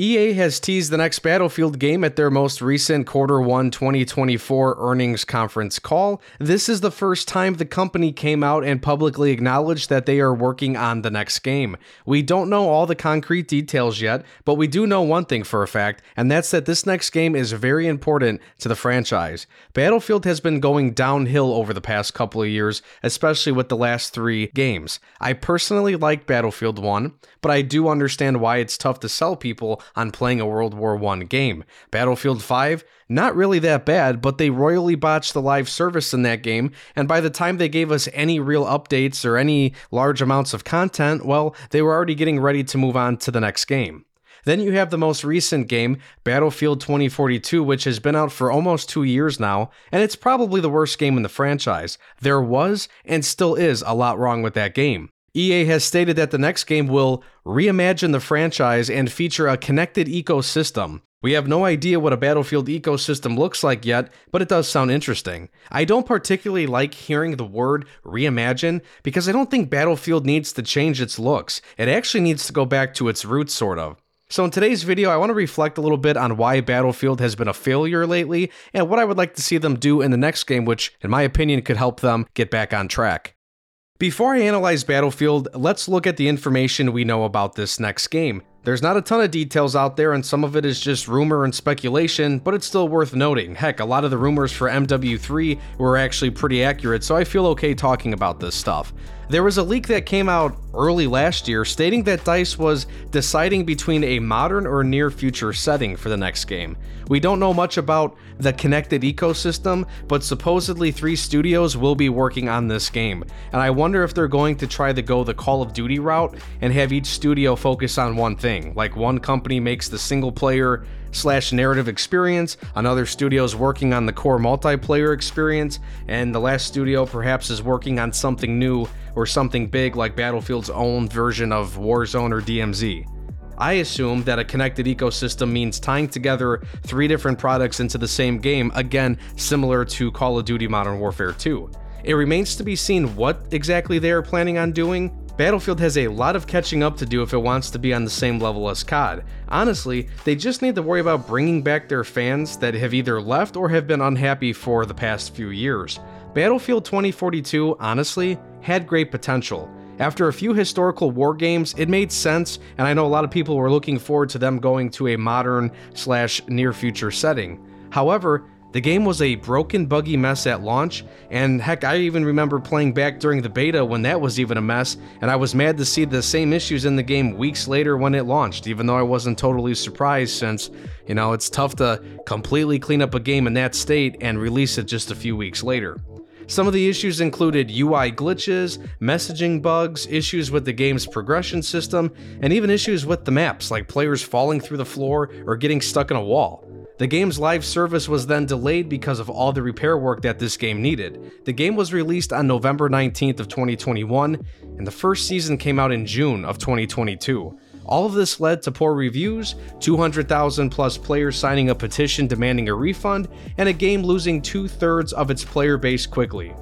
EA has teased the next Battlefield game at their most recent Q1 2024 earnings conference call. This is the first time the company came out and publicly acknowledged that they are working on the next game. We don't know all the concrete details yet, but we do know one thing for a fact, and that's that this next game is very important to the franchise. Battlefield has been going downhill over the past couple of years, especially with the last three games. I personally like Battlefield 1, but I do understand why it's tough to sell people on playing a World War I game. Battlefield 5, not really that bad, but they royally botched the live service in that game, and by the time they gave us any real updates or any large amounts of content, well, they were already getting ready to move on to the next game. Then you have the most recent game, Battlefield 2042, which has been out for almost 2 years now, and it's probably the worst game in the franchise. There was, and still is, a lot wrong with that game. EA has stated that the next game will reimagine the franchise and feature a connected ecosystem. We have no idea what a Battlefield ecosystem looks like yet, but it does sound interesting. I don't particularly like hearing the word reimagine because I don't think Battlefield needs to change its looks. It actually needs to go back to its roots, sort of. So in today's video, I want to reflect a little bit on why Battlefield has been a failure lately and what I would like to see them do in the next game, which, in my opinion, could help them get back on track. Before I analyze Battlefield, let's look at the information we know about this next game. There's not a ton of details out there, and some of it is just rumor and speculation, but it's still worth noting. Heck, a lot of the rumors for MW3 were actually pretty accurate, so I feel okay talking about this stuff. There was a leak that came out early last year stating that DICE was deciding between a modern or near future setting for the next game. We don't know much about the connected ecosystem, but supposedly 3 studios will be working on this game, and I wonder if they're going to try to go the Call of Duty route and have each studio focus on one thing. Like, one company makes the single player / narrative experience, another studio's working on the core multiplayer experience, and the last studio perhaps is working on something new or something big like Battlefield's own version of Warzone or DMZ. I assume that a connected ecosystem means tying together 3 different products into the same game, again, similar to Call of Duty Modern Warfare 2. It remains to be seen what exactly they are planning on doing. Battlefield has a lot of catching up to do if it wants to be on the same level as COD. Honestly, they just need to worry about bringing back their fans that have either left or have been unhappy for the past few years. Battlefield 2042, honestly, had great potential. After a few historical war games, it made sense, and I know a lot of people were looking forward to them going to a modern / near future setting. However, the game was a broken, buggy mess at launch, and heck, I even remember playing back during the beta when that was even a mess, and I was mad to see the same issues in the game weeks later when it launched, even though I wasn't totally surprised since, you know, it's tough to completely clean up a game in that state and release it just a few weeks later. Some of the issues included UI glitches, messaging bugs, issues with the game's progression system, and even issues with the maps, like players falling through the floor or getting stuck in a wall. The game's live service was then delayed because of all the repair work that this game needed. The game was released on November 19th of 2021, and the first season came out in June of 2022. All of this led to poor reviews, 200,000 plus players signing a petition demanding a refund, and a game losing 2/3 of its player base quickly.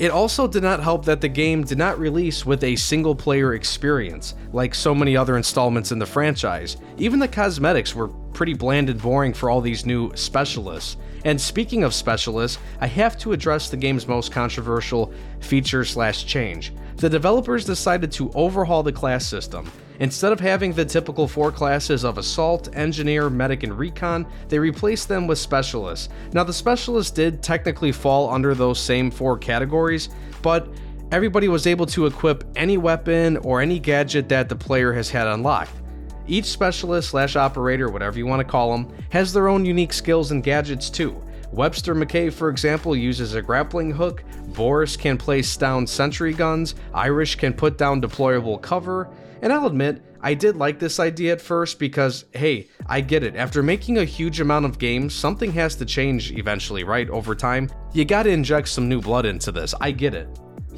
It also did not help that the game did not release with a single player experience, like so many other installments in the franchise. Even the cosmetics were pretty bland and boring for all these new specialists. And speaking of specialists, I have to address the game's most controversial feature / change. The developers decided to overhaul the class system. Instead of having the typical 4 classes of Assault, Engineer, Medic, and Recon, they replaced them with Specialists. Now, the Specialists did technically fall under those same 4 categories, but everybody was able to equip any weapon or any gadget that the player has had unlocked. Each Specialist / Operator, whatever you want to call them, has their own unique skills and gadgets too. Webster McKay, for example, uses a grappling hook, Boris can place down sentry guns, Irish can put down deployable cover, and I'll admit, I did like this idea at first because, hey, I get it. After making a huge amount of games, something has to change eventually, right? Over time, you gotta inject some new blood into this. I get it.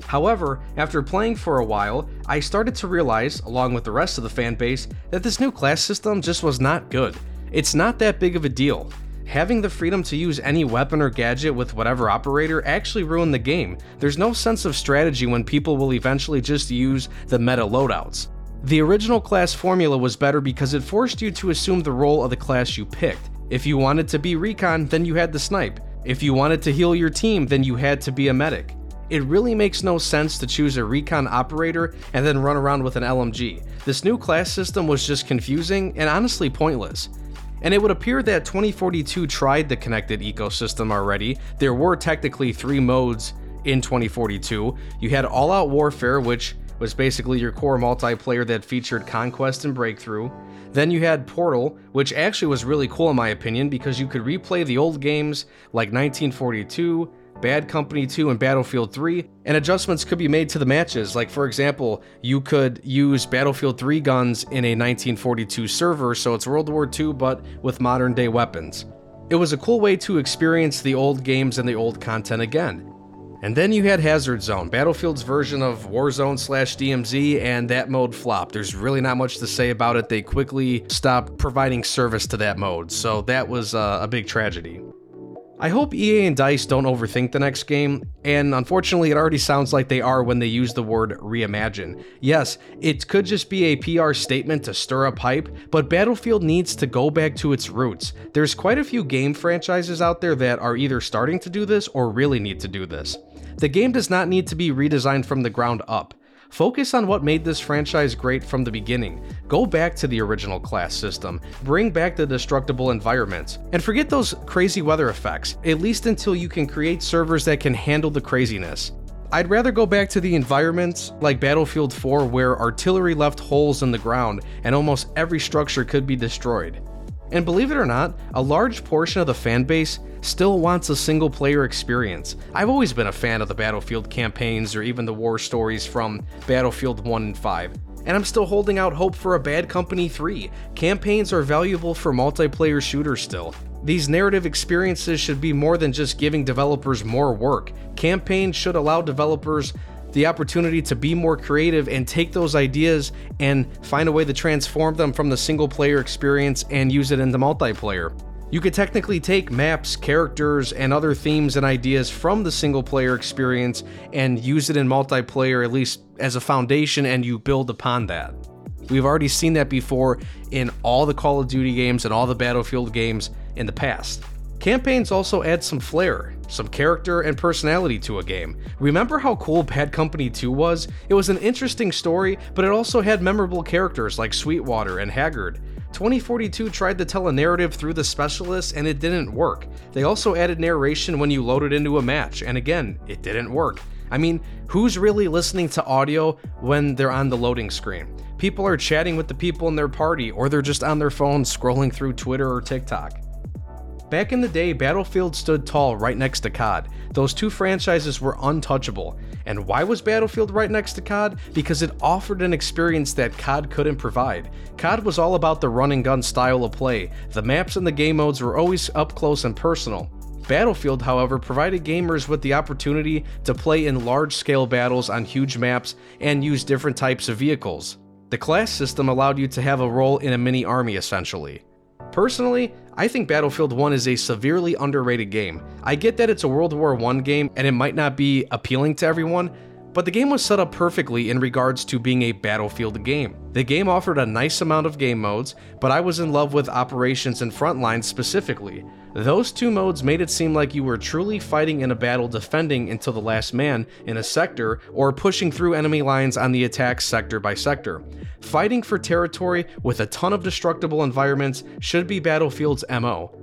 However, after playing for a while, I started to realize, along with the rest of the fan base, that this new class system just was not good. It's not that big of a deal. Having the freedom to use any weapon or gadget with whatever operator actually ruined the game. There's no sense of strategy when people will eventually just use the meta loadouts. The original class formula was better because it forced you to assume the role of the class you picked. If you wanted to be recon, then you had to snipe. If you wanted to heal your team, then you had to be a medic. It really makes no sense to choose a recon operator and then run around with an LMG. This new class system was just confusing and honestly pointless. And it would appear that 2042 tried the connected ecosystem already. There were technically 3 modes in 2042. You had all-out warfare, which was basically your core multiplayer that featured conquest and breakthrough. Then you had Portal, which actually was really cool in my opinion because you could replay the old games like 1942, Bad Company 2 and Battlefield 3, and adjustments could be made to the matches. Like, for example, you could use Battlefield 3 guns in a 1942 server, so it's World War II but with modern day weapons. It was a cool way to experience the old games and the old content again. And then you had Hazard Zone, Battlefield's version of Warzone / DMZ, and that mode flopped. There's really not much to say about it. They quickly stopped providing service to that mode, so that was a big tragedy. I hope EA and DICE don't overthink the next game, and unfortunately it already sounds like they are when they use the word reimagine. Yes, it could just be a PR statement to stir up hype, but Battlefield needs to go back to its roots. There's quite a few game franchises out there that are either starting to do this or really need to do this. The game does not need to be redesigned from the ground up. Focus on what made this franchise great from the beginning. Go back to the original class system. Bring back the destructible environments. And forget those crazy weather effects, at least until you can create servers that can handle the craziness. I'd rather go back to the environments like Battlefield 4 where artillery left holes in the ground and almost every structure could be destroyed. And believe it or not, a large portion of the fan base still wants a single player experience. I've always been a fan of the Battlefield campaigns or even the war stories from Battlefield 1 and 5, and I'm still holding out hope for a Bad Company 3. Campaigns are valuable for multiplayer shooters still. These narrative experiences should be more than just giving developers more work. Campaigns should allow developers the opportunity to be more creative and take those ideas and find a way to transform them from the single player experience and use it into multiplayer. You could technically take maps, characters, and other themes and ideas from the single player experience and use it in multiplayer, at least as a foundation, and you build upon that. We've already seen that before in all the Call of Duty games and all the Battlefield games in the past. Campaigns also add some flair, some character and personality to a game. Remember how cool Bad Company 2 was? It was an interesting story, but it also had memorable characters like Sweetwater and Haggard. 2042 tried to tell a narrative through the specialists and it didn't work. They also added narration when you loaded into a match, and again, it didn't work. I mean, who's really listening to audio when they're on the loading screen? People are chatting with the people in their party, or they're just on their phone scrolling through Twitter or TikTok. Back in the day, Battlefield stood tall right next to COD. Those two franchises were untouchable. And why was Battlefield right next to COD? Because it offered an experience that COD couldn't provide. COD was all about the run and gun style of play. The maps and the game modes were always up close and personal. Battlefield, however, provided gamers with the opportunity to play in large-scale battles on huge maps and use different types of vehicles. The class system allowed you to have a role in a mini-army, essentially. Personally, I think Battlefield 1 is a severely underrated game. I get that it's a World War I game and it might not be appealing to everyone, but the game was set up perfectly in regards to being a Battlefield game. The game offered a nice amount of game modes, but I was in love with Operations and Frontlines specifically. Those two modes made it seem like you were truly fighting in a battle, defending until the last man in a sector, or pushing through enemy lines on the attack sector by sector. Fighting for territory with a ton of destructible environments should be Battlefield's MO.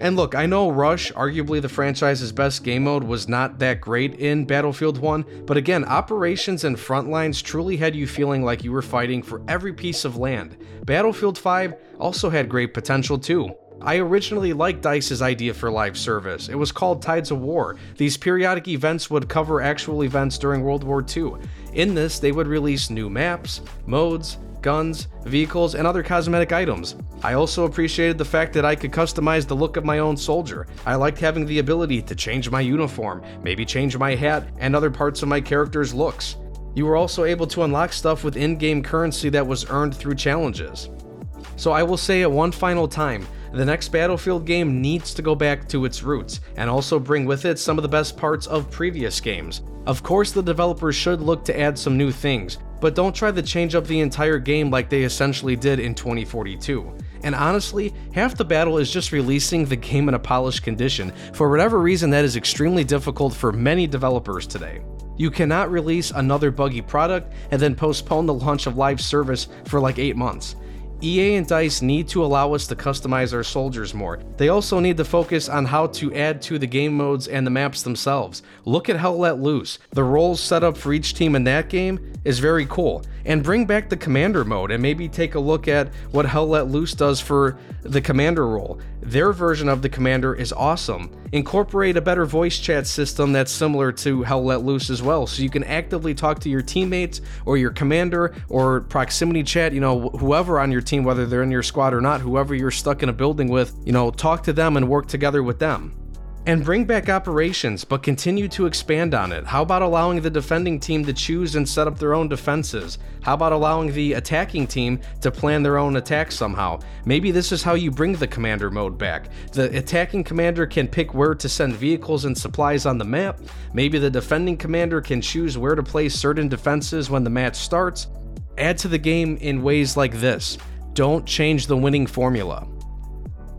And look, I know Rush, arguably the franchise's best game mode, was not that great in Battlefield 1, but again, Operations and Frontlines truly had you feeling like you were fighting for every piece of land. Battlefield 5 also had great potential too. I originally liked DICE's idea for live service. It was called Tides of War. These periodic events would cover actual events during World War II. In this, they would release new maps, modes, guns, vehicles, and other cosmetic items. I also appreciated the fact that I could customize the look of my own soldier. I liked having the ability to change my uniform, maybe change my hat, and other parts of my character's looks. You were also able to unlock stuff with in-game currency that was earned through challenges. So I will say it one final time, the next Battlefield game needs to go back to its roots, and also bring with it some of the best parts of previous games. Of course, the developers should look to add some new things, but don't try to change up the entire game like they essentially did in 2042. And honestly, half the battle is just releasing the game in a polished condition. For whatever reason, that is extremely difficult for many developers today. You cannot release another buggy product and then postpone the launch of live service for like 8 months. EA and DICE need to allow us to customize our soldiers more. They also need to focus on how to add to the game modes and the maps themselves. Look at Hell Let Loose. The roles set up for each team in that game is very cool. And bring back the commander mode and maybe take a look at what Hell Let Loose does for the commander role. Their version of the commander is awesome. Incorporate a better voice chat system that's similar to Hell Let Loose as well, so you can actively talk to your teammates or your commander or proximity chat, you know, whoever on your team, whether they're in your squad or not, whoever you're stuck in a building with, you know, talk to them and work together with them. And bring back operations, but continue to expand on it. How about allowing the defending team to choose and set up their own defenses? How about allowing the attacking team to plan their own attack somehow? Maybe this is how you bring the commander mode back. The attacking commander can pick where to send vehicles and supplies on the map. Maybe the defending commander can choose where to place certain defenses when the match starts. Add to the game in ways like this. Don't change the winning formula.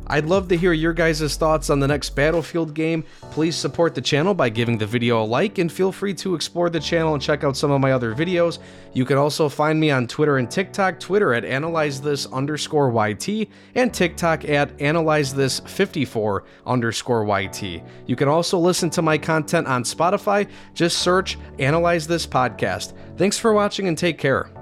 I'd love to hear your guys' thoughts on the next Battlefield game. Please support the channel by giving the video a like, and feel free to explore the channel and check out some of my other videos. You can also find me on Twitter and TikTok, Twitter at AnalyzeThis_YT, and TikTok at AnalyzeThis54_YT. You can also listen to my content on Spotify. Just search Analyze This Podcast. Thanks for watching and take care.